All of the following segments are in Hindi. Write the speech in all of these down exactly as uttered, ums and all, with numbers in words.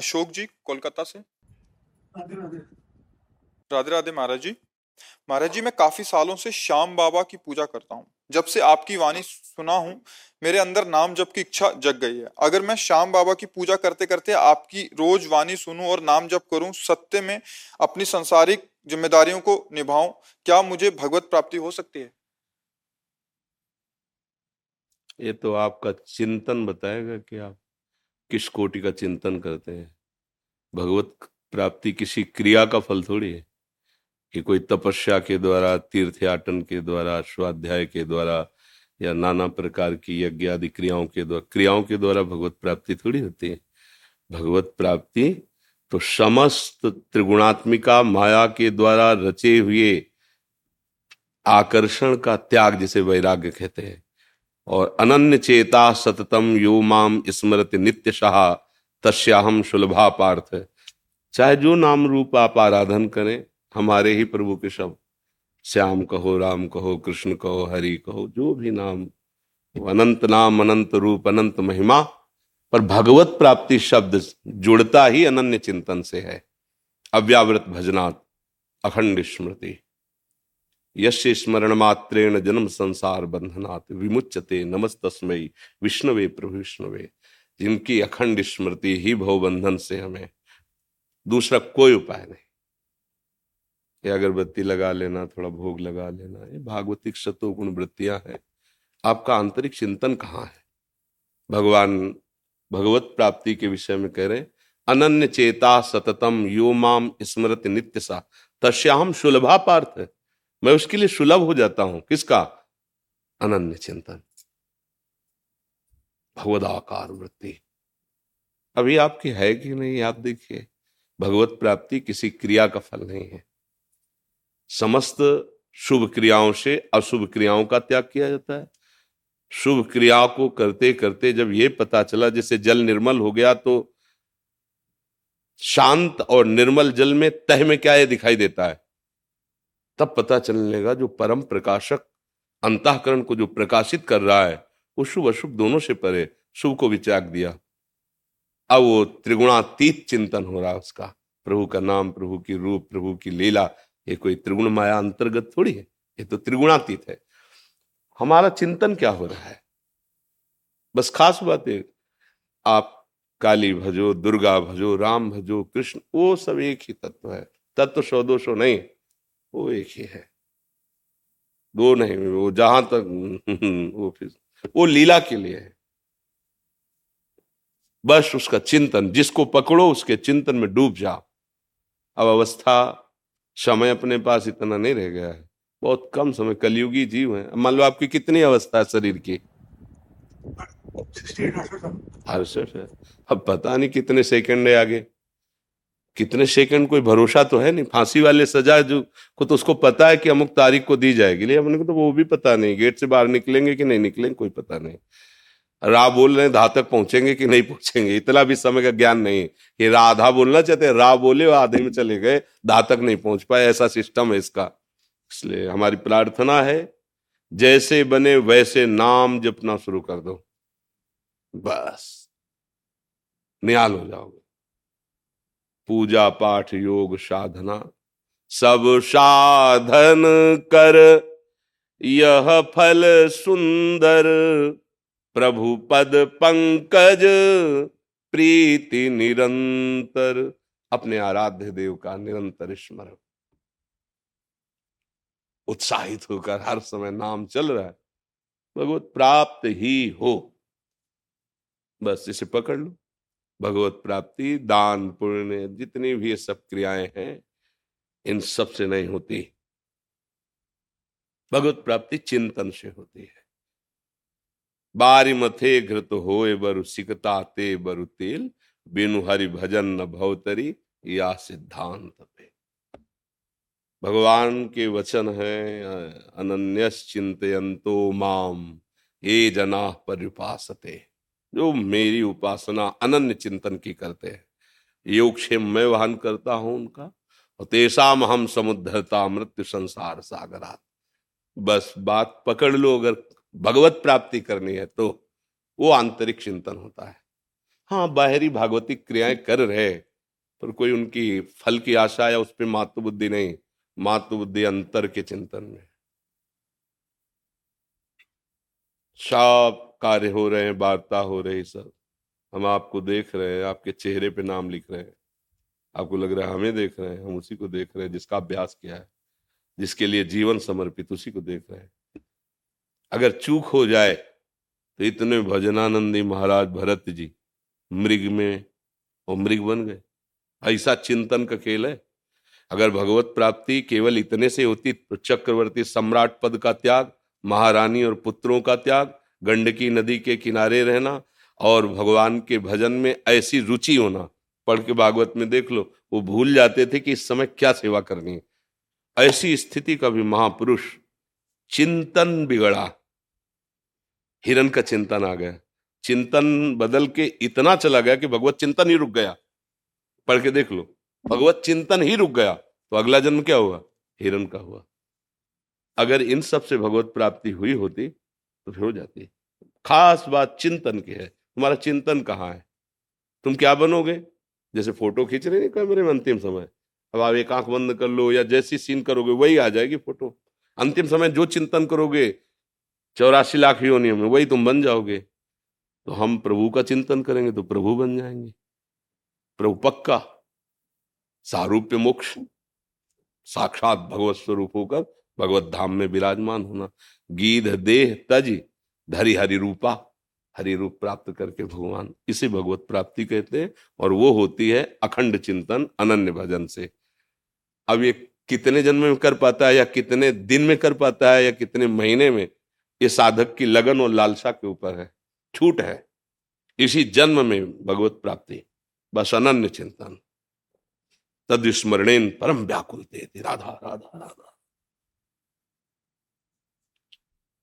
अशोक जी कोलकाता से। राधे राधे महाराज जी। महाराज जी, मैं काफी सालों से श्याम बाबा की पूजा करता हूँ। जब से आपकी वाणी सुना हूँ, मेरे अंदर नाम जप की इच्छा जग गई है। अगर मैं श्याम बाबा की पूजा करते करते आपकी रोज वाणी सुनूं और नाम जप करूं, सत्य में अपनी सांसारिक जिम्मेदारियों को निभाऊं, क्या मुझे भगवत प्राप्ति हो सकती है? ये तो आपका चिंतन बताएगा कि आप किस कोटि का चिंतन करते हैं। भगवत प्राप्ति किसी क्रिया का फल थोड़ी है कि कोई तपस्या के द्वारा, तीर्थयाटन के द्वारा, स्वाध्याय के द्वारा या नाना प्रकार की यज्ञ आदि क्रियाओं के द्वारा क्रियाओं के द्वारा भगवत प्राप्ति थोड़ी होती है। भगवत प्राप्ति तो समस्त त्रिगुणात्मिका माया के द्वारा रचे हुए आकर्षण का त्याग, जिसे वैराग्य कहते हैं, और अनन्य चेता सततम यो माम स्मरति नित्यशः तस्याहम सुलभा पार्थ। चाहे जो नाम रूप आप आराधन करें, हमारे ही प्रभु के शब्द, श्याम कहो, राम कहो, कृष्ण कहो, हरि कहो, जो भी नाम, अनंत नाम, अनंत रूप, अनंत महिमा, पर भगवत प्राप्ति शब्द जुड़ता ही अनन्य चिंतन से है। अव्यावृत भजनात् अखंड स्मृति, यस्य स्मरण मात्रेण जन्म संसार बंधनात् विमुच्यते नमस्तस्मै विष्णवे प्रभु विष्णवे। जिनकी अखंड स्मृति ही भवबंधन से हमें, दूसरा कोई उपाय नहीं। ये अगरबत्ती लगा लेना, थोड़ा भोग लगा लेना, ये भागवतिक शतोगुण वृत्तियां हैं। आपका आंतरिक चिंतन कहाँ है? भगवान भगवत प्राप्ति के विषय में कह रहे हैं, अनन्य चेता सततम यो माम स्मृति नित्यसा तस्याहम सुलभा पार्थ। मैं उसके लिए सुलभ हो जाता हूं। किसका? अनन्य चिंतन, भगवदाकार वृत्ति। अभी आपकी है कि नहीं, आप देखिए। भगवत प्राप्ति किसी क्रिया का फल नहीं है। समस्त शुभ क्रियाओं से अशुभ क्रियाओं का त्याग किया जाता है। शुभ क्रिया को करते करते जब ये पता चला, जैसे जल निर्मल हो गया तो शांत और निर्मल जल में तह में क्या ये दिखाई देता है, तब पता चलने लगा जो परम प्रकाशक अंतःकरण को जो प्रकाशित कर रहा है, वो शुभ अशुभ दोनों से परे, शुभ को भी त्याग दिया। अब वो त्रिगुणातीत चिंतन हो रहा है उसका, प्रभु का नाम, प्रभु की रूप, प्रभु की लीला। ये कोई त्रिगुण माया अंतर्गत थोड़ी है, ये तो त्रिगुणातीत है। हमारा चिंतन क्या हो रहा है? बस खास बात है, आप काली भजो, दुर्गा भजो, राम भजो, कृष्ण, वो सब एक ही तत्व है। तत्व सौ दो सौ नहीं, वो एक ही है, दो नहीं। वो जहां तक वो फिर वो लीला के लिए है। बस उसका चिंतन, जिसको पकड़ो उसके चिंतन में डूब जाओ। अब अवस्था, समय अपने पास इतना नहीं रह गया है, बहुत कम समय। कलयुगी जीव है। मान लो आपकी कितनी अवस्था है शरीर की? अड़सठ है। अब पता नहीं कितने सेकंड है आगे। कितने सेकंड, कोई भरोसा तो है नहीं। फांसी वाले सजा जो को तो उसको पता है कि अमुक तारीख को दी जाएगी, लेकिन अपने को तो वो भी पता नहीं, गेट से बाहर निकलेंगे कि नहीं निकलेंगे कोई पता नहीं, रा बोल रहे धा तक पहुंचेंगे कि नहीं पहुंचेंगे, इतना भी समय का ज्ञान नहीं। ये राधा बोलना चाहते, रा बोले वो आधे में चले गए, धा तक नहीं पहुंच पाए, ऐसा सिस्टम है इसका। इसलिए हमारी प्रार्थना है जैसे बने वैसे नाम जपना शुरू कर दो, बस निहाल हो जाओगे। पूजा पाठ योग साधना सब साधन कर, यह फल सुंदर प्रभु पद पंकज प्रीति निरंतर। अपने आराध्य देव का निरंतर स्मरण, उत्साहित होकर हर समय नाम चल रहा है, भगवत प्राप्त ही हो, बस इसे पकड़ लो। भगवत प्राप्ति दान पुण्य जितनी भी ये सब क्रियाएं हैं, इन सब से नहीं होती, भगवत प्राप्ति चिंतन से होती है। बारी मथे घृत होए बरु सिकताते बरु तेल, बिनु हरि भजन न भवतरी या सिद्धांत पे। भगवान के वचन है, अनन्यस चिंतयन्तो माम ये जनाः पर्युपासते, जो मेरी उपासना अनन्य चिंतन की करते हैं, योगक्षेम मैं वहन करता हूं उनका। और तेषाम हम समुद्धरता मृत्यु संसार सागरात। बस बात पकड़ लो, अगर भगवत प्राप्ति करनी है तो वो आंतरिक चिंतन होता है। हाँ, बाहरी भागवतिक क्रियाएं कर रहे पर कोई उनकी फल की आशा या उस पर मातृबुद्धि नहीं, मातृबुद्धि अंतर के चिंतन में। शाप कार्य हो रहे हैं, वार्ता हो रही, सब हम आपको देख रहे हैं, आपके चेहरे पे नाम लिख रहे हैं, आपको लग रहा है हमें देख रहे हैं, हम उसी को देख रहे हैं जिसका अभ्यास किया है, जिसके लिए जीवन समर्पित, उसी को देख रहे हैं। अगर चूक हो जाए तो इतने भजनानंदी महाराज भरत जी मृग में और मृग बन गए। ऐसा चिंतन का खेल है। अगर भगवत प्राप्ति केवल इतने से होती तो चक्रवर्ती सम्राट पद का त्याग, महारानी और पुत्रों का त्याग, गंडकी नदी के किनारे रहना और भगवान के भजन में ऐसी रुचि होना। पढ़ के भागवत में देख लो, वो भूल जाते थे कि इस समय क्या सेवा करनी है। ऐसी स्थिति का भी महापुरुष चिंतन बिगड़ा, हिरण का चिंतन आ गया, चिंतन बदल के इतना चला गया कि भगवत चिंतन ही रुक गया। पढ़ के देख लो, भगवत चिंतन ही रुक गया तो अगला जन्म क्या हुआ? हिरण का हुआ। अगर इन सब से भगवत प्राप्ति हुई होती तो फिर हो जाती है। खास बात चिंतन की है, तुम्हारा चिंतन कहाँ है, तुम क्या बनोगे। जैसे फोटो खींच रहे नहीं कैमरे में अंतिम समय, अब आप एक आंख बंद कर लो या जैसी सीन करोगे वही आ जाएगी फोटो। अंतिम समय जो चिंतन करोगे चौरासी लाख योनियों में वही तुम बन जाओगे। तो हम प्रभु का चिंतन करेंगे तो प्रभु बन जाएंगे, प्रभु पक्का। सारूप्य मोक्ष, साक्षात भगवत स्वरूप होकर भगवत धाम में विराजमान होना। गीध देह तज धरि हरि रूपा, हरि रूप प्राप्त करके भगवान, इसे भगवत प्राप्ति कहते हैं। और वो होती है अखंड चिंतन, अनन्य भजन से। अब ये कितने जन्म में कर पाता है या कितने दिन में कर पाता है या कितने महीने में, ये साधक की लगन और लालसा के ऊपर है, छूट है। इसी जन्म में भगवत प्राप्ति, बस अनन्य चिंतन। तद विस्मरणेन परम व्याकुल देते, राधा राधा राधा।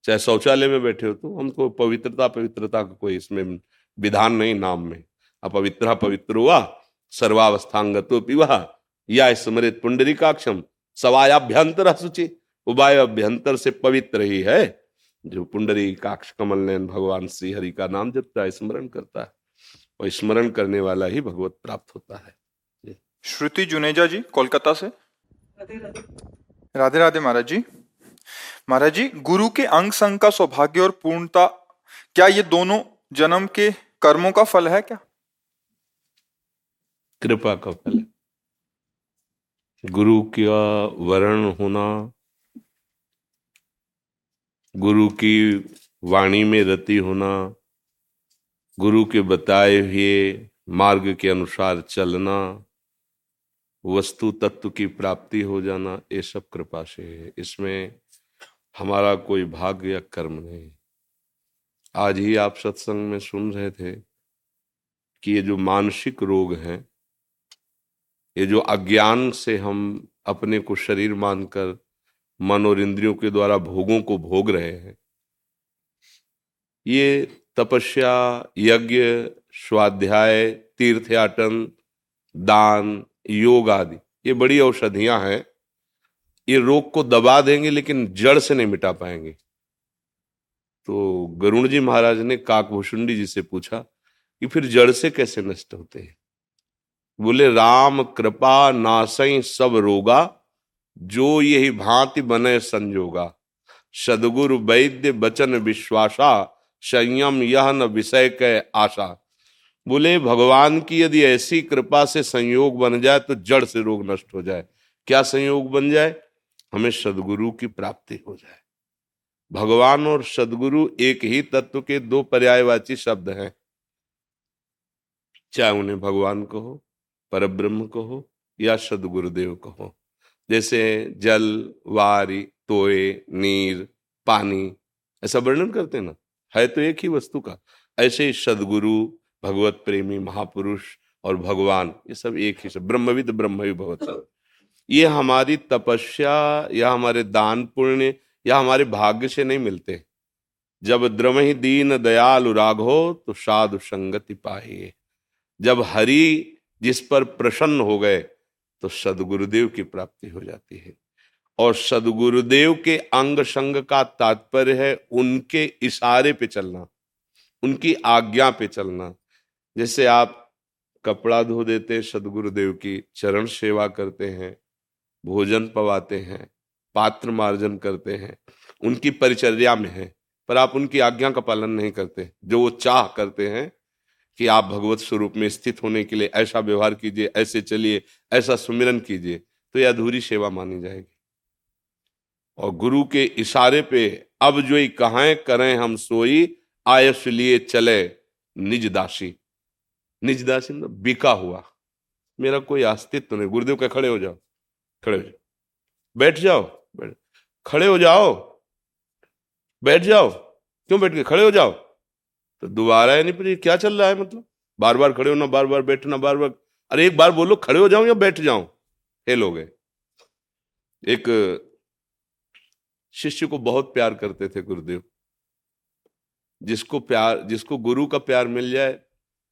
चाहे शौचालय में बैठे हो तो हमको पवित्रता पवित्रता का कोई इसमें विधान नहीं नाम में। अपवित्र पवित्र हुआ सर्वावस्थांगतो पिवा या स्मृत पुंडरीकाक्षम सवायाभ्यंतर शुचि, उबाय अभ्यंतर से पवित्र ही है जो पुंडरीकाक्ष कमल नयन भगवान श्री हरि का नाम जपता है, स्मरण करता है। और स्मरण करने वाला ही भगवत प्राप्त होता है। श्रुति जुनेजा जी कोलकाता से, राधे राधे। महाराज जी, महाराज जी, गुरु के अंग संग का सौभाग्य और पूर्णता, क्या ये दोनों जन्म के कर्मों का फल है? क्या कृपा का फल है गुरु का वरण होना, गुरु की वाणी में रति होना, गुरु के बताए हुए मार्ग के अनुसार चलना, वस्तु तत्व की प्राप्ति हो जाना, ये सब कृपा से है। इसमें हमारा कोई भाग्य या कर्म नहीं। आज ही आप सत्संग में सुन रहे थे कि ये जो मानसिक रोग हैं, ये जो अज्ञान से हम अपने को शरीर मानकर मन और इंद्रियों के द्वारा भोगों को भोग रहे हैं, ये तपस्या, यज्ञ, स्वाध्याय, तीर्थयाटन, दान, योग आदि ये बड़ी औषधियां हैं। ये रोग को दबा देंगे लेकिन जड़ से नहीं मिटा पाएंगे। तो गरुण जी महाराज ने काकभुशुंडी जी से पूछा कि फिर जड़ से कैसे नष्ट होते हैं। बोले, राम कृपा नासई सब रोगा, जो यही भांति बने संजोगा। सदगुरु वैद्य बचन विश्वासा, संयम यह न विषय के आशा। बोले, भगवान की यदि ऐसी कृपा से संयोग बन जाए तो जड़ से रोग नष्ट हो जाए। क्या संयोग बन जाए? हमें सदगुरु की प्राप्ति हो जाए। भगवान और सदगुरु एक ही तत्व के दो पर्यायवाची शब्द हैं, चाहे उन्हें भगवान कहो, परब्रह्म कहो या सदगुरुदेव कहो। जैसे जल, वारी, तोय, नीर, पानी ऐसा वर्णन करते ना, है तो एक ही वस्तु का। ऐसे ही सदगुरु, भगवत प्रेमी महापुरुष और भगवान ये सब एक ही, सब ब्रह्मविद ब्रह्मवि भवति। ये हमारी तपस्या या हमारे दान पुण्य या हमारे भाग्य से नहीं मिलते। जब द्रम ही दीन दयालु राघो, तो साधु संगति पाहिए। जब हरि जिस पर प्रसन्न हो गए तो सदगुरुदेव की प्राप्ति हो जाती है। और सदगुरुदेव के अंग संग का तात्पर्य है उनके इशारे पे चलना, उनकी आज्ञा पे चलना। जैसे आप कपड़ा धो देते हैं, सदगुरुदेव की चरण सेवा करते हैं, भोजन पवाते हैं, पात्र मार्जन करते हैं, उनकी परिचर्या में है, पर आप उनकी आज्ञा का पालन नहीं करते। जो वो चाह करते हैं कि आप भगवत स्वरूप में स्थित होने के लिए ऐसा व्यवहार कीजिए, ऐसे चलिए, ऐसा सुमिरन कीजिए, तो यह अधूरी सेवा मानी जाएगी। और गुरु के इशारे पे अब जो ही कहाएं करें हम सोई, आयस लिए चले निज दासी। निज दासी मतलब बिका हुआ, मेरा कोई अस्तित्व नहीं। गुरुदेव कहे खड़े हो जाओ, खड़े हो जाओ, बैठ जाओ, बैठ, खड़े हो जाओ, बैठ जाओ, क्यों बैठ गए, खड़े हो जाओ। तो दोबारा यानी पर क्या चल रहा है, मतलब बार बार खड़े होना, बार बार बैठना, बार बार, अरे एक बार बोलो खड़े हो जाऊं या बैठ जाऊं, फेल हो गए। एक शिष्य को बहुत प्यार करते थे गुरुदेव। जिसको प्यार, जिसको गुरु का प्यार मिल जाए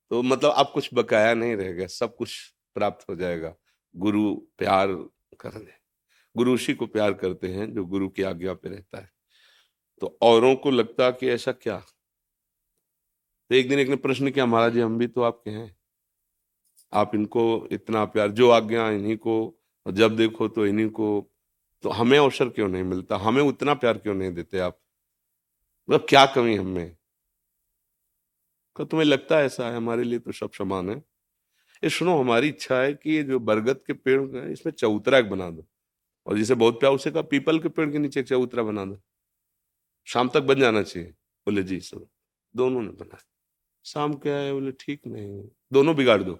तो मतलब आप कुछ बकाया नहीं रहेगा, सब कुछ प्राप्त हो जाएगा। गुरु प्यार कर दे, गुरु उसी को प्यार करते हैं जो गुरु की आज्ञा पे रहता है। तो औरों को लगता कि ऐसा क्या। तो एक दिन एक ने प्रश्न किया, महाराज जी हम भी तो आपके हैं, आप इनको इतना प्यार, जो आज्ञा इन्हीं को, जब देखो तो इन्हीं को, तो हमें अवसर क्यों नहीं मिलता, हमें उतना प्यार क्यों नहीं देते आप, मतलब क्या कमी हमें। तो तुम्हें लगता है ऐसा है, हमारे लिए तो सब समान है। ये सुनो, हमारी इच्छा है कि ये जो बरगद के पेड़ है इसमें चबूतरा एक बना दो, और जिसे बहुत प्यार उसे कहा पीपल के पेड़ के नीचे एक चबूतरा बना दो, शाम तक बन जाना चाहिए। बोले जी सब, दोनों ने बनाया। शाम क्या है, बोले ठीक नहीं, दोनों बिगाड़ दो,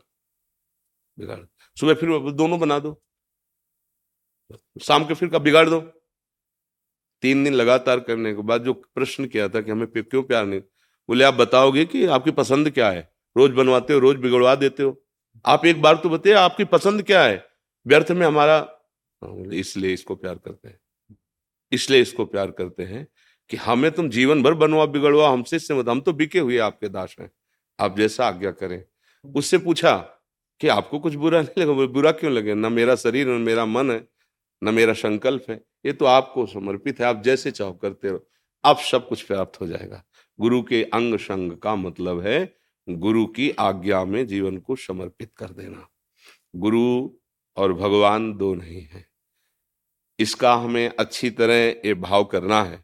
बिगाड़ दो। सुबह फिर दोनों बना दो, शाम के फिर का बिगाड़ दो। तीन दिन लगातार करने के बाद जो प्रश्न किया था कि हमें क्यों प्यार नहीं, बोले आप बताओगे कि आपकी पसंद क्या है, रोज बनवाते हो, रोज बिगड़वा देते हो, आप एक बार तो बताइए आपकी पसंद क्या है, व्यर्थ में हमारा। इसलिए इसको प्यार करते हैं, इसलिए इसको प्यार करते हैं कि हमें तुम जीवन भर बनवा बिगड़वा, हमसे इससे मत, हम तो बिके हुए आपके दास हैं, आप जैसा आज्ञा करें। उससे पूछा कि आपको कुछ बुरा नहीं लगा, बुरा क्यों लगे, ना मेरा शरीर न मेरा मन है न मेरा संकल्प है, ये तो आपको समर्पित है, आप जैसे चाहो करते रहो, आप सब कुछ प्राप्त हो जाएगा। गुरु के अंग संग का मतलब है गुरु की आज्ञा में जीवन को समर्पित कर देना। गुरु और भगवान दो नहीं है, इसका हमें अच्छी तरह ये भाव करना है।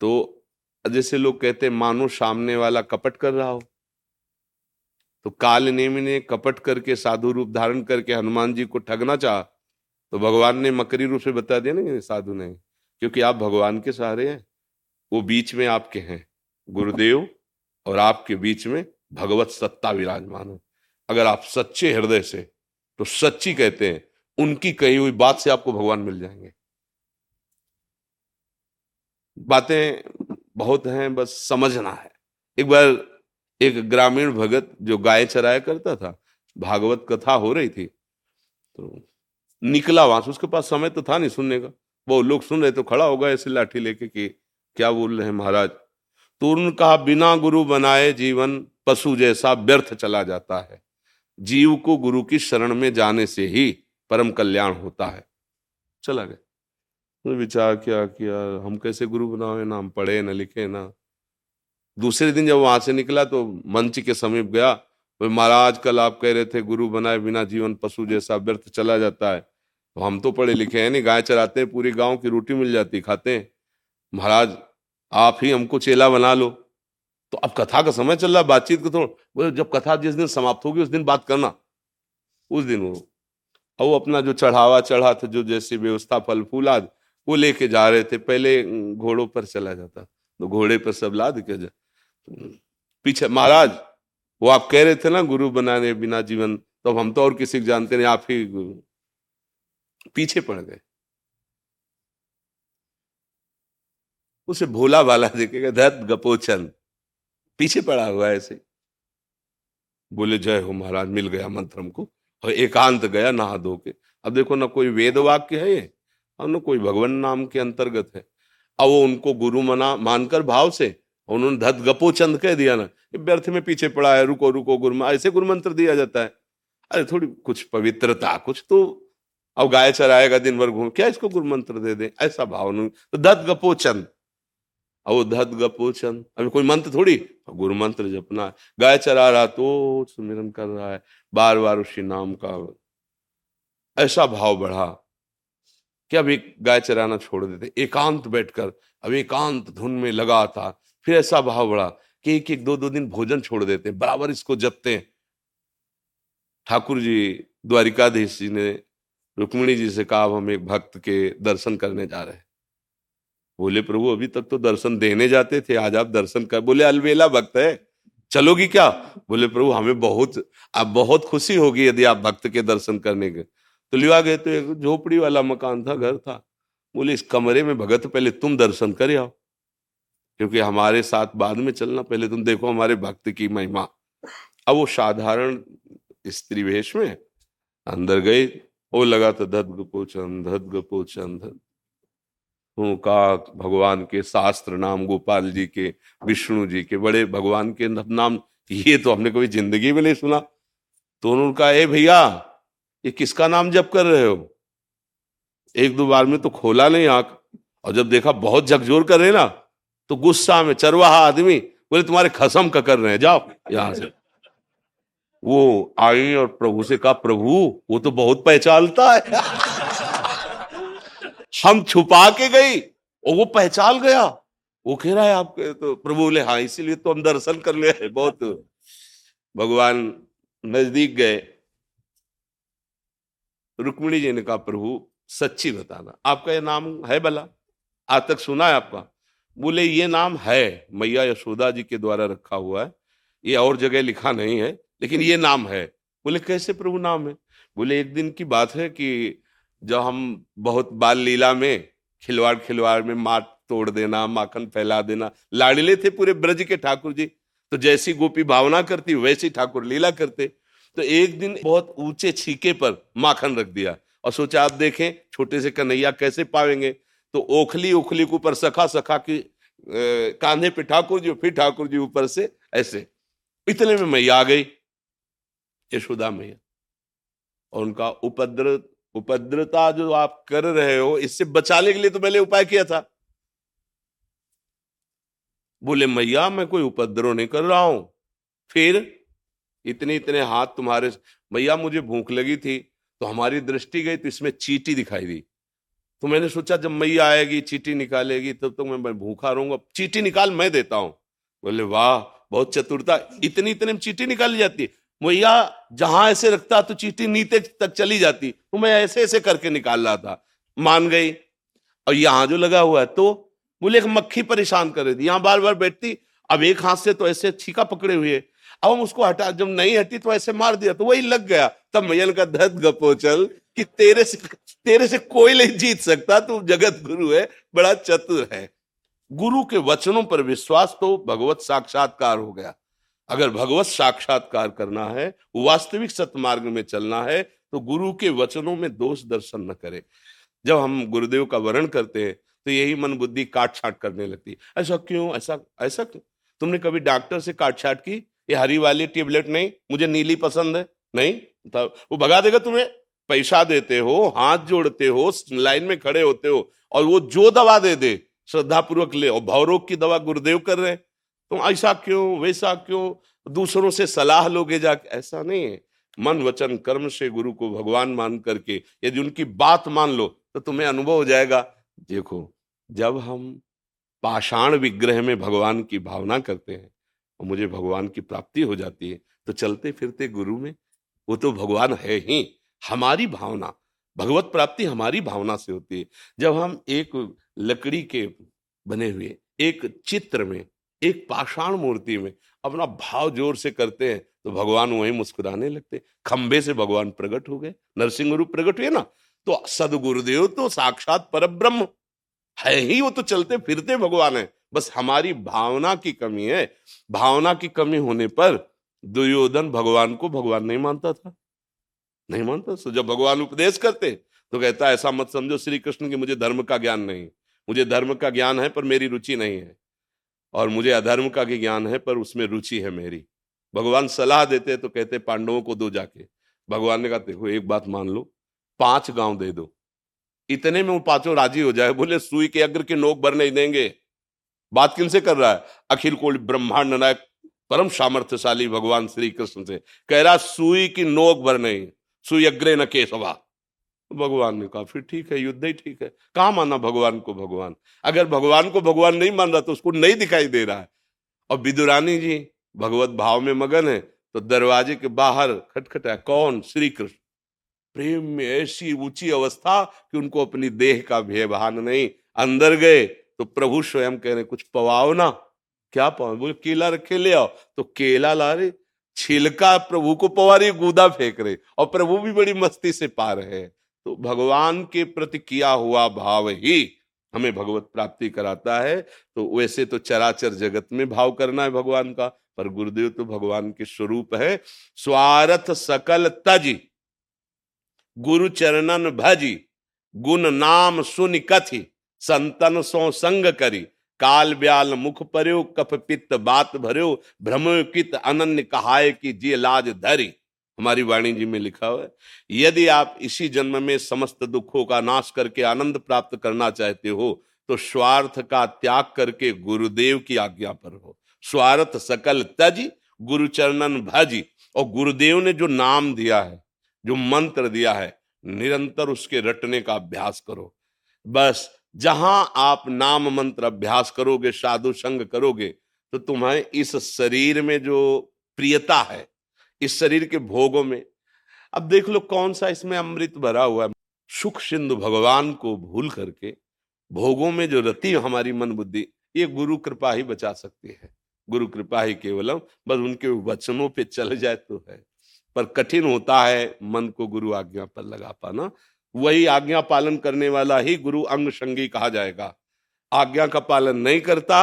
तो जैसे लोग कहते मानो सामने वाला कपट कर रहा हो, तो कालनेमी ने कपट करके साधु रूप धारण करके हनुमान जी को ठगना चाहा, तो भगवान ने मकरी रूप से बता दिया ना साधु ने, क्योंकि आप भगवान के सहारे हैं, वो बीच में आपके हैं, गुरुदेव और आपके बीच में भगवत सत्ता विराजमान है। अगर आप सच्चे हृदय से, तो सच्ची कहते हैं, उनकी कही हुई बात से आपको भगवान मिल जाएंगे। बातें बहुत हैं, बस समझना है। एक बार एक ग्रामीण भगत जो गाय चराया करता था, भागवत कथा हो रही थी, तो निकला वहां से, उसके पास समय तो था नहीं सुनने का, वो लोग सुन रहे तो खड़ा हो गया ऐसे लाठी लेके कि क्या बोल रहे हैं महाराज। तो उन्होंने कहा, बिना गुरु बनाए जीवन पशु जैसा व्यर्थ चला जाता है, जीव को गुरु की शरण में जाने से ही परम कल्याण होता है। चला गया। तो विचार किया कि यार हम कैसे गुरु बनावे, ना हम पढ़े ना लिखे ना। दूसरे दिन जब वहां से निकला तो मंच के समीप गया, वो महाराज कल आप कह रहे थे गुरु बनाए बिना जीवन पशु जैसा व्यर्थ चला जाता है, तो हम तो पढ़े लिखे हैं नहीं, गाय चराते हैं, पूरी गांव की रोटी मिल जाती खाते हैं, महाराज आप ही हमको चेला बना लो। तो अब कथा का समय चल रहा, बातचीत को थोड़ा, जब कथा जिस दिन समाप्त होगी उस दिन बात करना, उस दिन वो और वो अपना जो चढ़ावा चढ़ा था, जो जैसी व्यवस्था फल फूलाद वो लेके जा रहे थे। पहले घोड़ों पर चला जाता तो घोड़े पर सब लाद के जा, पीछे महाराज वो आप कह रहे थे ना गुरु बनाने बिना जीवन, तो हम तो और किसी को जानते नहीं, आप ही गुरु। पीछे पड़ गए। उसे भोला वाला देखेगा, धत गपोचन पीछे पड़ा हुआ ऐसे। बोले जय हो महाराज, मिल गया मंत्र हमको। और एकांत गया नहा धो के। अब देखो ना कोई वेद वाक्य है ये और ना कोई भगवान नाम के अंतर्गत है। अब वो उनको गुरु मना मानकर भाव से उन्होंने धत गपोचंद कह दिया ना, व्यर्थ में पीछे पड़ा है। रुको रुको गुरु, ऐसे गुरु मंत्र दिया जाता है। अरे थोड़ी कुछ पवित्रता, कुछ तो। अब गाय चराएगा दिन भर घूम, क्या इसको गुरु मंत्र दे दे, ऐसा भाव नहीं। तो धत गपोचंद, अब धत गपोचंद, अभी कोई मंत्र थोड़ी, गुरु मंत्र जपना है। गाय चरा रहा तो सुमिरन कर रहा है, बार बार उसी नाम का ऐसा भाव बढ़ा कि अब एक गाय चराना छोड़ देते, एकांत बैठकर अब एकांत धुन में लगा था। फिर ऐसा भाव बढ़ा कि एक एक दो दो दिन भोजन छोड़ देते, बराबर इसको जपते। ठाकुर जी द्वारिकाधीश जी ने रुक्मिणी जी से कहा, हम एक भक्त के दर्शन करने जा रहे हैं। बोले प्रभु अभी तक तो दर्शन देने जाते थे, आज आप दर्शन कर। बोले अलवेला भक्त है, चलोगी क्या? बोले प्रभु हमें बहुत आप बहुत खुशी होगी यदि आप भक्त के दर्शन करने गए। तो लिवा गए तो एक झोपड़ी वाला मकान था, घर था। बोले इस कमरे में भगत पहले तुम दर्शन कर आओ, क्योंकि हमारे साथ बाद में चलना, पहले तुम देखो हमारे भक्त की महिमा। अब वो साधारण स्त्री वेश में अंदर गई, वो लगा था धत गपोचंद धत गपोचंद। का भगवान के शास्त्र नाम, गोपाल जी के, विष्णु जी के, बड़े भगवान के नाम, ये तो हमने कभी जिंदगी में नहीं सुना। तो उन्होंने कहा, ए भैया ये किसका नाम जप कर रहे हो? एक दो बार में तो खोला नहीं आंख, और जब देखा बहुत झकझोर कर रहे ना, तो गुस्सा में चरवाहा आदमी बोले तुम्हारे खसम का कर रहे हैं, जाओ यहां से। वो आई और प्रभु से कहा, प्रभु वो तो बहुत पहचानता है, हम छुपा के गई और वो पहचान गया, वो कह रहा है आपके। तो प्रभु बोले हाँ, इसीलिए तो हम दर्शन कर ले। बहुत भगवान नजदीक गए। रुक्मिणी जी ने कहा, प्रभु सच्ची बताना आपका ये नाम है भला? आज तक सुना है आपका? बोले ये नाम है मैया यशोदा जी के द्वारा रखा हुआ है, ये और जगह लिखा नहीं है, लेकिन ये नाम है। बोले कैसे प्रभु नाम है? बोले एक दिन की बात है कि जब हम बहुत बाल लीला में खिलवाड़ खिलवाड़ में माट तोड़ देना, माखन फैला देना, लाड़िले थे पूरे ब्रज के ठाकुर जी। तो जैसी गोपी भावना करती वैसी ठाकुर लीला करते। तो एक दिन बहुत ऊंचे छीके पर माखन रख दिया और सोचा आप देखें छोटे से कन्हैया कैसे पावेंगे। तो ओखली ओखली के ऊपर सखा सखा की कांधे पे ठाकुर जी, फिर ठाकुर जी ऊपर से ऐसे। इतने में मैया आ गई, यशोदा मैया, और उनका उपद्र उपद्रता जो आप कर रहे हो इससे बचाने के लिए तो मैंने उपाय किया था। बोले मैया मैं कोई उपद्रव नहीं कर रहा हूं, फिर इतने इतने हाथ तुम्हारे। मैया मुझे भूख लगी थी, तो हमारी दृष्टि गई तो इसमें चींटी दिखाई दी। तो मैंने सोचा जब मैया आएगी चींटी निकालेगी तब तक तो मैं, मैं भूखा रहूंगा, चींटी निकाल मैं देता हूं। बोले वाह बहुत चतुरता, इतनी इतने में चींटी निकाली जाती है। मैया जहां ऐसे रखता तो चींटी नीचे तक चली जाती, तो मैं ऐसे ऐसे करके निकाल रहा था। मान गई। और यहां जो लगा हुआ है, तो बोले एक मक्खी परेशान कर रही थी, यहां बार बार बैठती। अब एक हाथ से तो ऐसे छीका पकड़े हुए, अब हम उसको हटा, जब नहीं हटी तो ऐसे मार दिया तो वही लग गया। तब मैया का धत गपोचल कि तेरे से तेरे से कोई नहीं जीत सकता, तू जगत गुरु है, बड़ा चतुर है। गुरु के वचनों पर विश्वास तो भगवत साक्षात्कार हो गया। अगर भगवत साक्षात्कार करना है, वास्तविक सतमार्ग में चलना है, तो गुरु के वचनों में दोष दर्शन न करें। जब हम गुरुदेव का वर्ण करते हैं तो यही मन बुद्धि काट छाट करने लगती है। ऐसा क्यों, ऐसा ऐसा क्यों? तुमने कभी डॉक्टर से काट छाट की, ये हरी वाली टेबलेट नहीं, मुझे नीली पसंद है, नहीं था, वो भगा देगा तुम्हें। पैसा देते हो, हाथ जोड़ते हो, लाइन में खड़े होते हो और वो जो दवा दे दे श्रद्धापूर्वक ले, और भवरोग की दवा गुरुदेव कर रहे हैं। तुम ऐसा क्यों वैसा क्यों दूसरों से सलाह लोगे जाके? ऐसा नहीं है। मन वचन कर्म से गुरु को भगवान मान करके यदि उनकी बात मान लो तो तुम्हें अनुभव हो जाएगा। देखो, जब हम पाषाण विग्रह में भगवान की भावना करते हैं और मुझे भगवान की प्राप्ति हो जाती है, तो चलते फिरते गुरु में वो तो भगवान है ही। हमारी भावना, भगवत प्राप्ति हमारी भावना से होती है। जब हम एक लकड़ी के बने हुए एक चित्र में, एक पाषाण मूर्ति में अपना भाव जोर से करते हैं तो भगवान वहीं मुस्कुराने लगते। खंभे से भगवान प्रकट हो गए, नरसिंह रूप प्रकट हुए ना। तो सदगुरुदेव तो साक्षात परब्रह्म है ही, वो तो चलते फिरते भगवान है। बस हमारी भावना की कमी है। भावना की कमी होने पर दुर्योधन भगवान को भगवान नहीं मानता था, नहीं मानता। तो जब भगवान उपदेश करते तो कहता ऐसा मत समझो श्री कृष्ण कि मुझे धर्म का ज्ञान नहीं, मुझे धर्म का ज्ञान है पर मेरी रुचि नहीं है, और मुझे अधर्म का ज्ञान है पर उसमें रुचि है मेरी। भगवान सलाह देते तो कहते पांडवों को दो जाके। भगवान ने कहा देखो एक बात मान लो, पांच गांव दे दो, इतने में वो पांचों राजी हो जाए। बोले सुई के अग्र के नोक भर नहीं देंगे। बात किन से कर रहा है? अखिल कोटि ब्रह्मांड नायक परम सामर्थ्यशाली भगवान श्री कृष्ण से कह रहा, सुई की नोक भर नहीं, सुई अग्रे न केशवा। भगवान ने कहा फिर ठीक है, युद्ध ही ठीक है। कहाँ माना भगवान को भगवान? अगर भगवान को भगवान नहीं मान रहा तो उसको नहीं दिखाई दे रहा है। और विदुरानी जी भगवत भाव में मगन है, तो दरवाजे के बाहर खटखटाया, कौन? श्री कृष्ण। प्रेम में ऐसी ऊंची अवस्था कि उनको अपनी देह का भेभान नहीं। अंदर गए तो प्रभु स्वयं कह रहे कुछ पवाओ ना। क्या पवाओ? बोले केला रखे ले आओ। तो केला ला रहे, छिलका प्रभु को पवा रही, गूदा फेंक रहे, और प्रभु भी बड़ी मस्ती से पा रहे हैं। तो भगवान के प्रति किया हुआ भाव ही हमें भगवत प्राप्ति कराता है। तो वैसे तो चराचर जगत में भाव करना है भगवान का, पर गुरुदेव तो भगवान के स्वरूप है। स्वार्थ सकल तजी, गुरु चरणन भजी, गुण नाम सुनि कथि, संतन सो संग करी, काल ब्याल मुख पर्यो, कफ पित्त बात भर्यो, भ्रमकित अनन्य कहाय की जे लाज धरी। हमारी वाणी जी में लिखा हुआ है, यदि आप इसी जन्म में समस्त दुखों का नाश करके आनंद प्राप्त करना चाहते हो तो स्वार्थ का त्याग करके गुरुदेव की आज्ञा पर हो। स्वार्थ सकल तजी, गुरु चरणन भजी। और गुरुदेव ने जो नाम दिया है, जो मंत्र दिया है, निरंतर उसके रटने का अभ्यास करो। बस जहां आप नाम मंत्र अभ्यास करोगे, साधु संग करोगे, तो तुम्हें इस शरीर में जो प्रियता है, इस शरीर के भोगों में, अब देख लो कौन सा इसमें अमृत भरा हुआ है। सुख सिंधु भगवान को भूल करके भोगों में जो रति हमारी मन बुद्धि, ये गुरु कृपा ही बचा सकती है। गुरु कृपा ही केवलम, बस उनके वचनों पे चल जाए तो है। पर कठिन होता है मन को गुरु आज्ञा पर लगा पाना। वही आज्ञा पालन करने वाला ही गुरु अंग संगी कहा जाएगा। आज्ञा का पालन नहीं करता,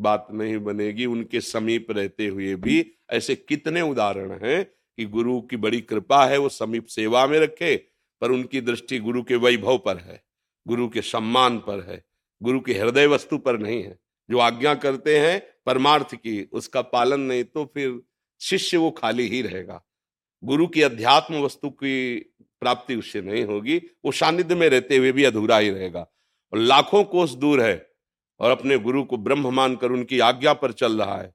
बात नहीं बनेगी। उनके समीप रहते हुए भी ऐसे कितने उदाहरण हैं कि गुरु की बड़ी कृपा है, वो समीप सेवा में रखे, पर उनकी दृष्टि गुरु के वैभव पर है, गुरु के सम्मान पर है, गुरु के हृदय वस्तु पर नहीं है। जो आज्ञा करते हैं परमार्थ की, उसका पालन नहीं तो फिर शिष्य वो खाली ही रहेगा। गुरु की अध्यात्म वस्तु की प्राप्ति उससे नहीं होगी, वो सानिध्य में रहते हुए भी अधूरा ही रहेगा। और लाखों कोष दूर है और अपने गुरु को ब्रह्म मानकर उनकी आज्ञा पर चल रहा है,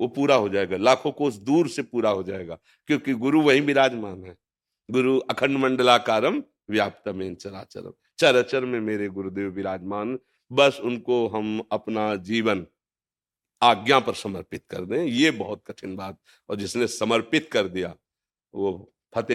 वो पूरा हो जाएगा। लाखों कोष दूर से पूरा हो जाएगा, क्योंकि गुरु वहीं विराजमान है। गुरु अखंड मंडलाकारम व्याप्तमेन चराचरम, चराचर में मेरे गुरुदेव विराजमान। बस उनको हम अपना जीवन आज्ञा पर समर्पित कर दें, ये बहुत कठिन बात। और जिसने समर्पित कर दिया वो फतेह।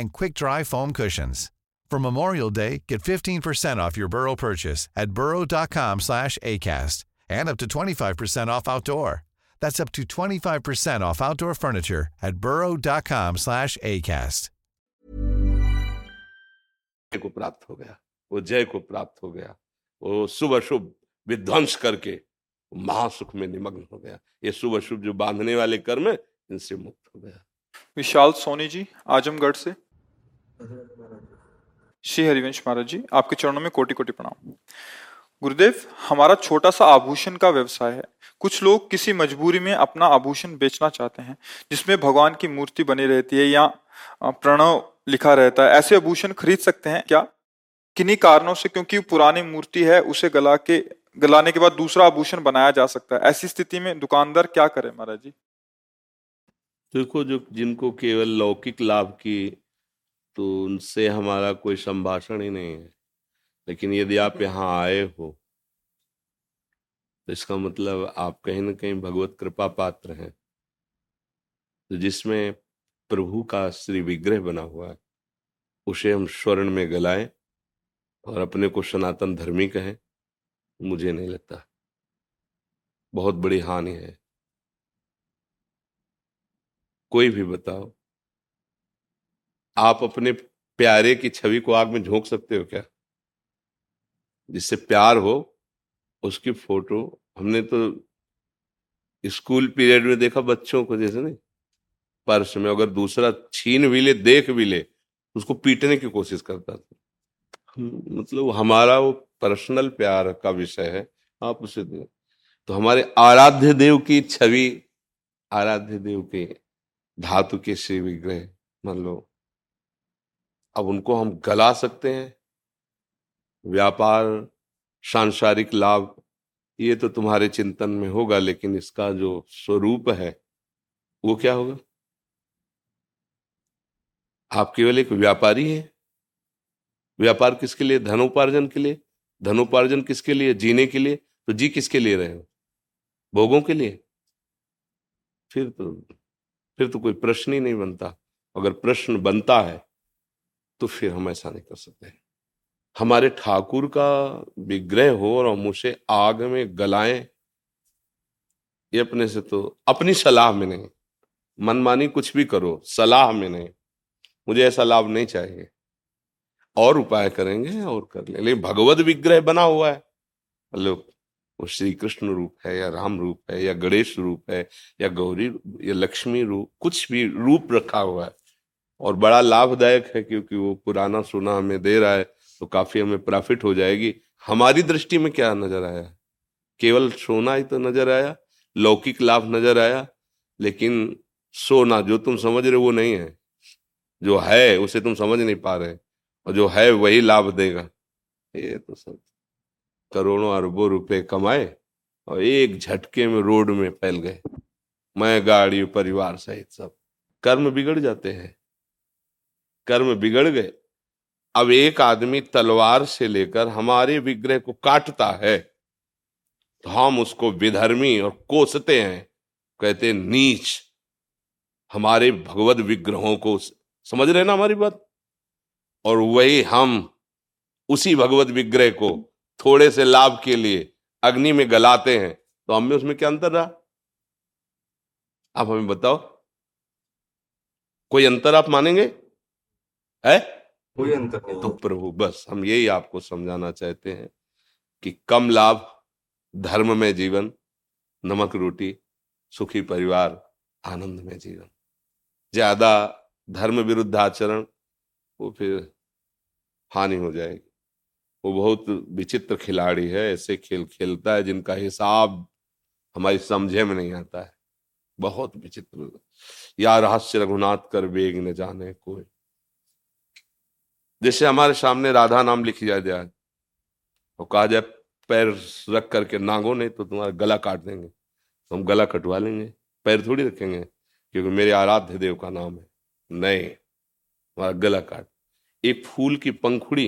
and quick-dry foam cushions. For Memorial Day, get fifteen percent off your Burrow purchase at burrow.com slash ACAST and up to twenty-five percent off outdoor. That's up to twenty-five percent off outdoor furniture at burrow.com slash ACAST. को प्राप्त हो गया, वो जय को प्राप्त हो गया, वो शुभ अशुभ विध्वंस करके महासुख में निमग्न हो गया। ये शुभ अशुभ जो बांधने वाले कर्म है, इनसे मुक्त हो गया। विशाल सोनी जी आजमगढ़ से। श्री हरिवंश महाराज जी, आपके चरणों में कोटि कोटि प्रणाम। गुरुदेव, हमारा छोटा सा आभूषण का व्यवसाय है। कुछ लोग किसी मजबूरी में अपना आभूषण बेचना चाहते हैं जिसमें भगवान की मूर्ति बनी रहती है या प्रणव लिखा रहता है। ऐसे आभूषण खरीद सकते हैं क्या? किन्हीं कारणों से, क्योंकि पुरानी मूर्ति है, उसे गला के गलाने के बाद दूसरा आभूषण बनाया जा सकता है। ऐसी स्थिति में दुकानदार क्या करे महाराज जी? देखो, जो जिनको केवल लौकिक लाभ की, तो उनसे हमारा कोई संभाषण ही नहीं है। लेकिन यदि आप यहाँ आए हो तो इसका मतलब आप कहीं ना कहीं भगवत कृपा पात्र हैं, तो जिसमें प्रभु का श्री विग्रह बना हुआ है उसे हम स्वर्ण में गलाएं और अपने को सनातन धर्मी कहें, मुझे नहीं लगता बहुत बड़ी हानि है। कोई भी बताओ, आप अपने प्यारे की छवि को आग में झोंक सकते हो क्या? जिससे प्यार हो उसकी फोटो, हमने तो स्कूल पीरियड में देखा बच्चों को, जैसे नहीं पर्स में अगर दूसरा छीन भी ले, देख भी ले, उसको पीटने की कोशिश करता था। मतलब हमारा वो पर्सनल प्यार का विषय है, आप उसे दें। तो हमारे आराध्य देव की छवि, आराध्य देव के धातु के श्री विग्रह मान लो, अब उनको हम गला सकते हैं। व्यापार, सांसारिक लाभ, ये तो तुम्हारे चिंतन में होगा, लेकिन इसका जो स्वरूप है वो क्या होगा? आप केवल एक व्यापारी हैं। व्यापार किसके लिए? धनोपार्जन के लिए। धनोपार्जन किसके लिए? जीने के लिए। तो जी किसके लिए रहे हो? भोगों के लिए। फिर तो फिर तो कोई प्रश्न ही नहीं बनता। अगर प्रश्न बनता है तो फिर हम ऐसा नहीं कर सकते। हमारे ठाकुर का विग्रह हो और हम उसे आग में गलाएं, ये अपने से तो, अपनी सलाह में नहीं, मनमानी कुछ भी करो, सलाह में नहीं। मुझे ऐसा लाभ नहीं चाहिए। और उपाय करेंगे और कर लें, लेकिन भगवत विग्रह बना हुआ है, मतलब वो श्री कृष्ण रूप है या राम रूप है या गणेश रूप है या गौरी या लक्ष्मी रूप, कुछ भी रूप रखा हुआ है और बड़ा लाभदायक है, क्योंकि वो पुराना सोना हमें दे रहा है, तो काफी हमें प्रॉफिट हो जाएगी। हमारी दृष्टि में क्या नजर आया? केवल सोना ही तो नजर आया, लौकिक लाभ नजर आया, लेकिन सोना जो तुम समझ रहे हो वो नहीं है। जो है उसे तुम समझ नहीं पा रहे, और जो है वही लाभ देगा। ये तो सब करोड़ों अरबों रुपए कमाए और एक झटके में रोड में फैल गए, मैं, गाड़ी, परिवार सहित सब। कर्म बिगड़ जाते हैं, कर्म बिगड़ गए। अब एक आदमी तलवार से लेकर हमारे विग्रह को काटता है तो हम उसको विधर्मी और कोसते हैं, कहते हैं नीच। हमारे भगवत विग्रहों को समझ रहे ना हमारी बात? और वही हम उसी भगवत विग्रह को थोड़े से लाभ के लिए अग्नि में गलाते हैं, तो हमें उसमें क्या अंतर रहा? आप हमें बताओ, कोई अंतर आप मानेंगे? है कोई अंतर नहीं। तो प्रभु, बस हम यही आपको समझाना चाहते हैं कि कम लाभ, धर्म में जीवन, नमक रोटी, सुखी परिवार, आनंद में जीवन। ज्यादा धर्म विरुद्ध आचरण, वो फिर हानि हो जाएगी। वो बहुत विचित्र खिलाड़ी है, ऐसे खेल खेलता है जिनका हिसाब हमारी समझे में नहीं आता है। बहुत विचित्र, या रहस्य रघुनाथ कर बेग न जाने कोई। जैसे हमारे सामने राधा नाम लिखी जाए जाए और कहा जाए पैर रख करके नांगो नहीं तो तुम्हारा गला काट देंगे, तो हम गला कटवा लेंगे, पैर थोड़ी रखेंगे, क्योंकि मेरे आराध्य देव का नाम है। नहीं, हमारा गला काट। एक फूल की पंखुड़ी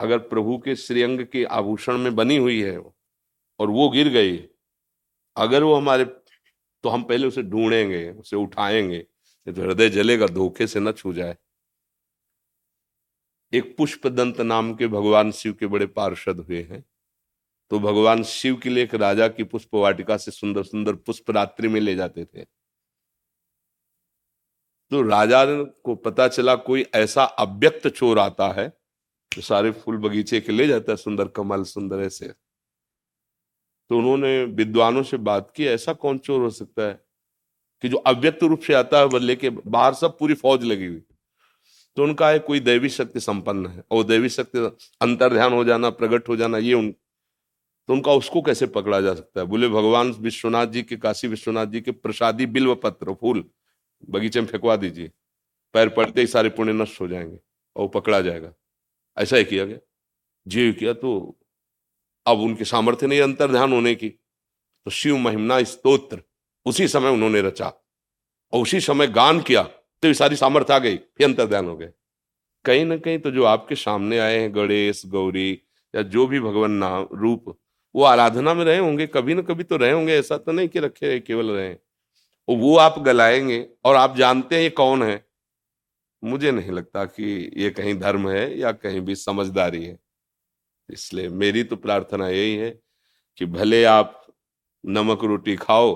अगर प्रभु के श्रीअंग के आभूषण में बनी हुई है और वो गिर गई अगर वो हमारे, तो हम पहले उसे ढूंढेंगे, उसे उठाएंगे, नहीं तो हृदय जलेगा, धोखे से न छू जाए। एक पुष्पदंत नाम के भगवान शिव के बड़े पार्षद हुए हैं, तो भगवान शिव के लिए एक राजा की पुष्प वाटिका से सुंदर सुंदर पुष्प रात्रि में ले जाते थे। तो राजा को पता चला कोई ऐसा अव्यक्त चोर आता है तो सारे फूल बगीचे के ले जाता है, सुंदर कमल सुंदर ऐसे। तो उन्होंने विद्वानों से बात की, ऐसा कौन चोर हो सकता है कि जो अव्यक्त रूप से आता है, बदले के बाहर सब पूरी फौज लगी हुई। तो उनका है कोई दैवी शक्ति संपन्न है, और दैवी शक्ति अंतर ध्यान हो जाना, प्रकट हो जाना, ये उन तो उनका उसको कैसे पकड़ा जा सकता है। बोले भगवान विश्वनाथ जी के, काशी विश्वनाथ जी के प्रसादी बिल्व पत्र फूल बगीचे में फेंकवा दीजिए, पैर पड़ते ही सारे पुण्य नष्ट हो जाएंगे और पकड़ा जाएगा। ऐसा ही किया गया, जीव किया। तो अब उनकी सामर्थ्य नहीं अंतर्ध्यान होने की, तो शिव महिमा स्तोत्र उसी समय उन्होंने रचा और उसी समय गान किया, तो ये सारी सामर्थ्य आ गई, फिर अंतर्ध्यान हो गए। कहीं ना कहीं तो जो आपके सामने आए हैं गणेश गौरी या जो भी भगवान नाम रूप, वो आराधना में रहे होंगे, कभी ना कभी तो रहे होंगे, ऐसा तो नहीं कि रखे केवल रहे। वो आप गलाएंगे और आप जानते हैं ये कौन है। मुझे नहीं लगता कि ये कहीं धर्म है या कहीं भी समझदारी है। इसलिए मेरी तो प्रार्थना यही है कि भले आप नमक रोटी खाओ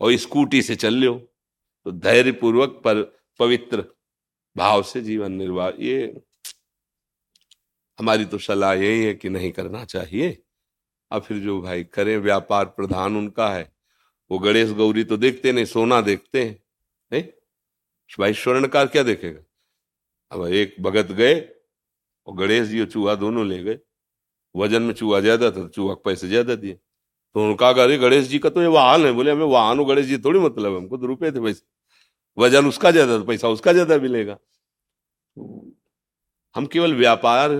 और स्कूटी से चल लो, तो धैर्यपूर्वक पर पवित्र भाव से जीवन निर्वाह, ये हमारी तो सलाह यही है कि नहीं करना चाहिए। और फिर जो भाई करें, व्यापार प्रधान उनका है, वो गणेश गौरी तो देखते नहीं, सोना देखते हैं। नहीं भाई स्वर्णकार क्या देखेगा। अब एक भगत गए और गणेश जी और चूहा दोनों ले गए, वजन में चूहा ज्यादा था, चूहा पैसे ज्यादा दिए। तो उनका कहा गणेश जी का तो ये वाहन है। बोले हमें वाहन हो गणेश जी थोड़ी मतलब, हमको तो रुपये थे पैसे, वजन उसका ज्यादा था, पैसा उसका ज्यादा मिलेगा। हम केवल व्यापार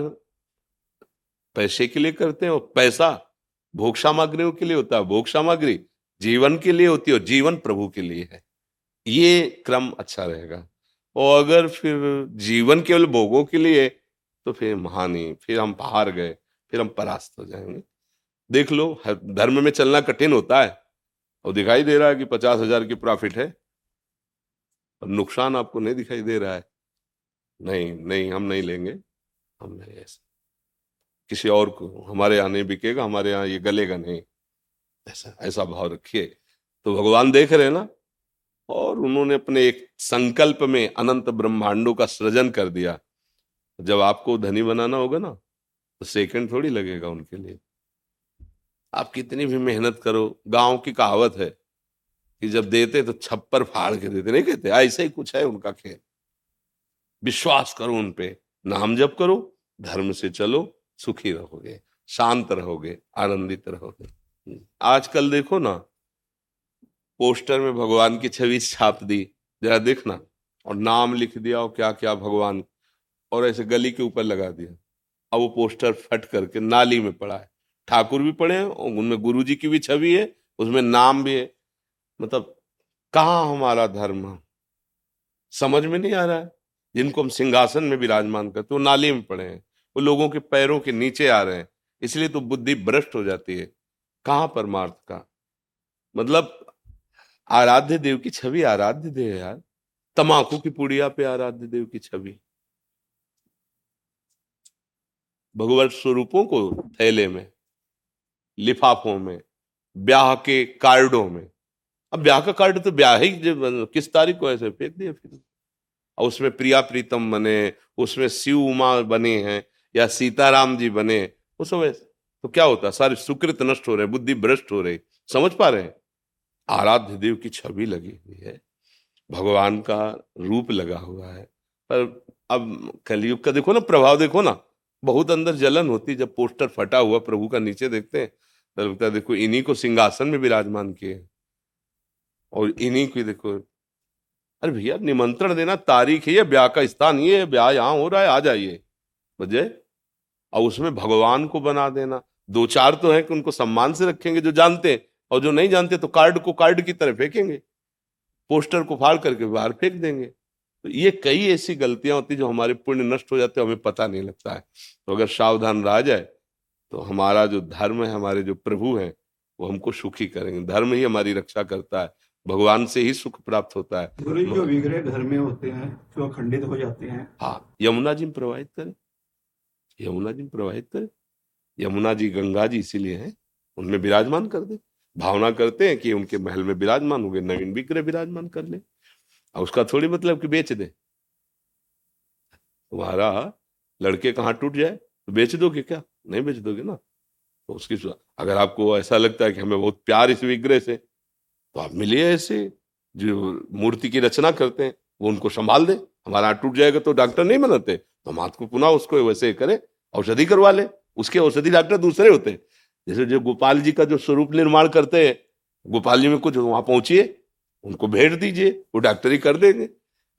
पैसे के लिए करते हैं, और पैसा भोग सामग्रियों के लिए होता है, भोग सामग्री जीवन के लिए होती है, और जीवन प्रभु के लिए है। ये क्रम अच्छा रहेगा। और अगर फिर जीवन केवल भोगों के लिए तो फिर महानी, फिर हम बाहर गए, फिर हम परास्त हो जाएंगे। देख लो धर्म में चलना कठिन होता है, और दिखाई दे रहा है कि पचास हजार की प्रॉफिट है, और नुकसान आपको नहीं दिखाई दे रहा है। नहीं नहीं हम नहीं लेंगे, हम नहीं, ऐसा किसी और को, हमारे यहाँ नहीं बिकेगा, हमारे यहाँ ये गलेगा नहीं, ऐसा ऐसा भाव रखिए। तो भगवान देख रहे हैं ना, और उन्होंने अपने एक संकल्प में अनंत ब्रह्मांडों का सृजन कर दिया। जब आपको धनी बनाना होगा ना, तो सेकंड थोड़ी लगेगा उनके लिए। आप कितनी भी मेहनत करो, गांव की कहावत है कि जब देते तो छप्पर फाड़ के देते, नहीं कहते, ऐसे ही कुछ है उनका खेल। विश्वास करो उन पे, नाम जप करो, धर्म से चलो, सुखी रहोगे, शांत रहोगे, आनंदित रहोगे। आजकल देखो ना, पोस्टर में भगवान की छवि छाप दी, जरा देखना, और नाम लिख दिया और क्या क्या भगवान, और ऐसे गली के ऊपर लगा दिया। अब वो पोस्टर फट करके नाली में पड़ा है। ठाकुर भी पड़े हैं, उनमें गुरुजी की भी छवि है, उसमें नाम भी है। मतलब कहाँ हमारा धर्म, समझ में नहीं आ रहा है। जिनको हम सिंहासन में विराजमान करते, वो नाली में पड़े हैं, वो लोगों के पैरों के नीचे आ रहे हैं। इसलिए तो बुद्धि भ्रष्ट हो जाती है। कहाँ परमार्थ का मतलब। आराध्य देव की छवि, आराध्य देव यार, तमाकू की पुड़िया पे आराध्य देव की छवि, भगवत स्वरूपों को थैले में, लिफाफों में, ब्याह के कार्डों में। अब ब्याह का कार्ड तो ब्याह ही किस तारीख को, ऐसे फेंक दिया। फिर और उसमें प्रिया प्रीतम बने, उसमें शिव उमा बने हैं या सीताराम जी बने, वो सब ऐसे। तो क्या होता, सारे सुकृत नष्ट हो रहे, बुद्धि भ्रष्ट हो रही। समझ पा रहे हैं, आराध्य देव की छवि लगी हुई है, भगवान का रूप लगा हुआ है। पर अब कलयुग का देखो ना प्रभाव, देखो ना, बहुत अंदर जलन होती जब पोस्टर फटा हुआ प्रभु का नीचे देखते हैं, तो लगता है देखो इन्हीं को सिंहासन में विराजमान किए, और इन्हीं की देखो। अरे भैया निमंत्रण देना, तारीख है, ब्याह का स्थान ये है, ब्याह यहाँ हो रहा है, आ जाइए बजे। और उसमें भगवान को बना देना। दो चार तो है कि उनको सम्मान से रखेंगे जो जानते हैं, और जो नहीं जानते तो कार्ड को कार्ड की तरह फेंकेंगे, पोस्टर को फाड़ करके बाहर फेंक देंगे। तो ये कई ऐसी गलतियां होती जो हमारे पुण्य नष्ट हो जाते हैं, हमें पता नहीं लगता है। तो अगर सावधान रह जाए तो हमारा जो धर्म है, हमारे जो प्रभु हैं, वो हमको सुखी करेंगे। धर्म ही हमारी रक्षा करता है, भगवान से ही सुख प्राप्त होता है। गुरु जी जो विग्रह घर में होते हैं जो खंडित हो जाते हैं, हाँ, यमुना जी में प्रवाहित करें, यमुना जी में प्रवाहित करें। यमुना जी गंगा जी इसीलिए हैं, उनमें विराजमान कर दे। भावना करते हैं कि उनके महल में विराजमान हो गए, नवीन विग्रह विराजमान कर ले। और उसका थोड़ी मतलब कि बेच दे, तुम्हारा लड़के कहाँ टूट जाए तो बेच दोगे क्या? नहीं बेच दोगे ना। तो उसकी अगर आपको ऐसा लगता है कि हमें बहुत प्यार इस विग्रह से, तो आप मिलिए ऐसे जो मूर्ति की रचना करते हैं वो उनको संभाल दे। हमारा हाथ टूट जाएगा तो डॉक्टर नहीं बनाते, तो हम हाथ को पुनः उसको वैसे करें, औषधि करवा ले। उसके औषधि डॉक्टर दूसरे होते हैं। जैसे जो गोपाल जी का जो स्वरूप निर्माण करते हैं, गोपाल जी में कुछ वहां पहुंचिए, उनको भेंट दीजिए, वो डॉक्टरी कर देंगे।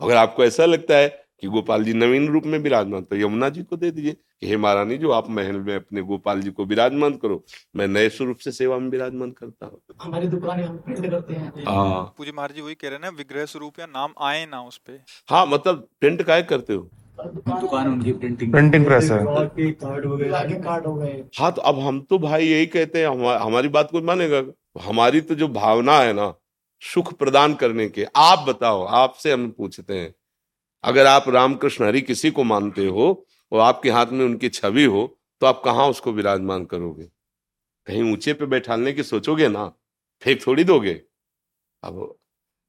अगर आपको ऐसा लगता है कि गोपाल जी नवीन रूप में विराजमान, तो यमुना जी को दे दीजिए कि हे महारानी, जो आप महल में अपने गोपाल जी को विराजमान करो, मैं नए स्वरूप से सेवा में विराजमान करता हूँ। हमारी दुकान हम प्रिंट करते हैं। पूज्य महाराज जी वही कह रहे हैं, विग्रह स्वरूप या नाम आए ना उस पे। हाँ, मतलब प्रिंट काहे करते हो? दुकान उनकी प्रिंटिंग प्रिंटिंग प्रेस है। हाँ, तो अब हम तो भाई यही कहते हैं, हमारी बात कोई मानेगा? हमारी तो जो भावना है ना सुख प्रदान करने के। आप बताओ, आपसे हम पूछते हैं, अगर आप रामकृष्ण हरी किसी को मानते हो और आपके हाथ में उनकी छवि हो, तो आप कहाँ उसको विराजमान करोगे? कहीं ऊंचे पे बैठाने की सोचोगे ना, फेंक थोड़ी दोगे। अब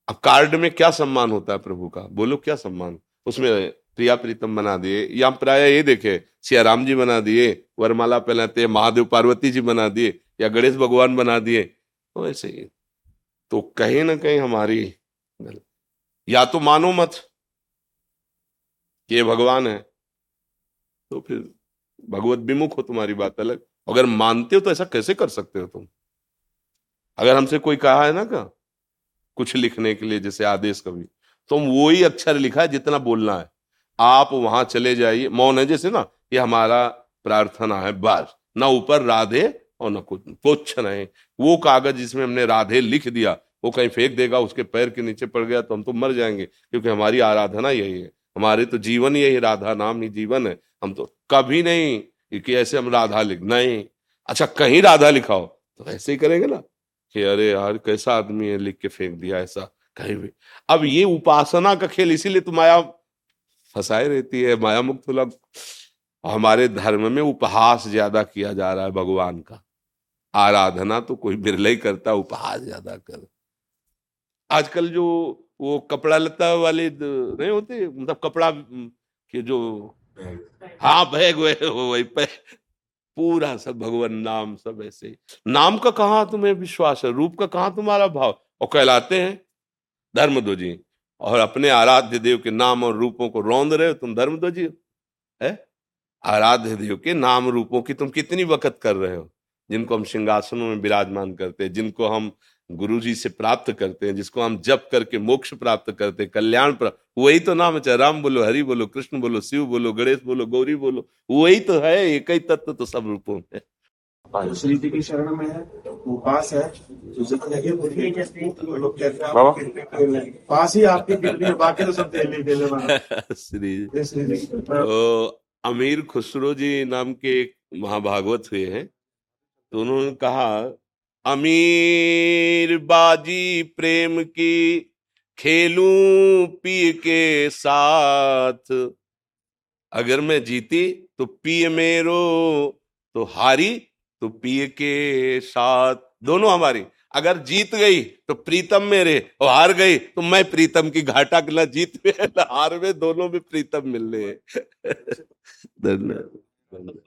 अब कार्ड में क्या सम्मान होता है प्रभु का? बोलो क्या सम्मान? उसमें प्रिया प्रीतम बना दिए, या प्राय ये देखे सियाराम जी बना दिए, वरमाला पहनाते महादेव पार्वती जी बना दिए, या गणेश भगवान बना दिए। तो ऐसे ही तो कहीं ना कहीं हमारी, या तो मानो मत ये भगवान है, तो फिर भगवत विमुख हो, तुम्हारी बात अलग। अगर मानते हो तो ऐसा कैसे कर सकते हो तुम? अगर हमसे कोई कहा है ना का कुछ लिखने के लिए, जैसे आदेश कवि, तो वही अक्षर लिखा है जितना बोलना है। आप वहां चले जाइए, मौन है जैसे ना, ये हमारा प्रार्थना है, बस ना ऊपर राधे और ना कुछ कुछ नहीं। वो कागज जिसमें हमने राधे लिख दिया, वो कहीं फेंक देगा, उसके पैर के नीचे पड़ गया तो हम तो मर जाएंगे, क्योंकि हमारी आराधना यही है, हमारे तो जीवन यही, राधा नाम ही जीवन है। हम तो कभी नहीं कि ऐसे हम राधा लिख, नहीं, अच्छा कहीं राधा लिखाओ तो ऐसे ही करेंगे ना कि अरे यार कैसा आदमी है, लिख के फेंक दिया, ऐसा कहीं भी। अब ये उपासना का खेल, इसीलिए तो माया फंसाई रहती है, माया मुक्त लोग। हमारे धर्म में उपहास ज्यादा किया जा रहा है भगवान का, आराधना तो कोई बिरला ही करता, उपहास ज्यादा कर। आजकल जो वो कपड़ा लता वाले नहीं होते, मतलब कपड़ा के जो, हाँ बैग वही पूरा, सब भगवान नाम, सब ऐसे। नाम का कहाँ तुम्हें विश्वास है, रूप का कहाँ तुम्हारा भाव? और कहलाते हैं धर्मध्वजी, और अपने आराध्य देव के नाम और रूपों को रौंद रहे हो, तुम धर्मध्वजी है? आराध्य देव के नाम रूपों की तुम कितनी वक़्त कर रहे हो? जिनको हम सिंहासनों में विराजमान करते हैं, जिनको हम गुरु जी से प्राप्त करते हैं, जिसको हम जप करके मोक्ष प्राप्त करते हैं, कल्याण प्राप्त, वही तो नाम है। चाहे राम बोलो, हरि बोलो, कृष्ण बोलो, शिव बोलो, गणेश बोलो, गौरी बोलो, वही तो है, एक ही तत्व तो सब रूपों में। श्री जी की शरण में है, उपास है, पास ही आपके, बाकी तो सब देने देने वाला। अमीर खुसरो जी नाम के एक महाभागवत हुए हैं, तो उन्होंने कहा, अमीर बाजी प्रेम की खेलूं पी के साथ, अगर मैं जीती तो पिए मेरो, तो हारी तो पिए के साथ। दोनों हमारी, अगर जीत गई तो प्रीतम मेरे, और हार गई तो मैं प्रीतम की घाटा। ना जीत में ना हार में, दोनों में प्रीतम मिलने हैं। धन्यवाद।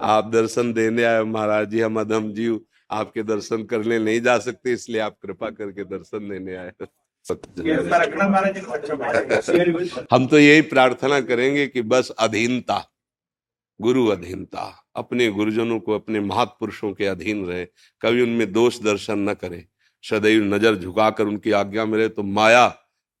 आप दर्शन देने आए महाराज जी, हम अधम जीव आपके दर्शन करने नहीं जा सकते, इसलिए आप कृपा करके दर्शन देने आए। हम तो यही प्रार्थना करेंगे कि बस अधीनता, गुरु अधीनता, अपने गुरुजनों को, अपने महापुरुषों के अधीन रहे, कभी उनमें दोष दर्शन न करे, सदैव नजर झुकाकर उनकी आज्ञा में रहे, तो माया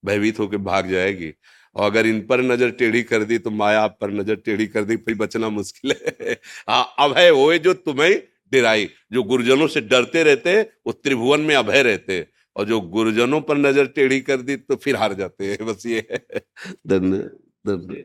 भयभीत होकर भाग जाएगी। और अगर इन पर नजर टेढ़ी कर दी तो माया आप पर नजर टेढ़ी कर दी, फिर बचना मुश्किल है। हाँ, अभय होए जो तुम्हें डिराई। जो गुरुजनों से डरते रहते हैं वो त्रिभुवन में अभय रहते हैं, और जो गुरुजनों पर नजर टेढ़ी कर दी तो फिर हार जाते हैं। बस ये है। धन्य धन्य।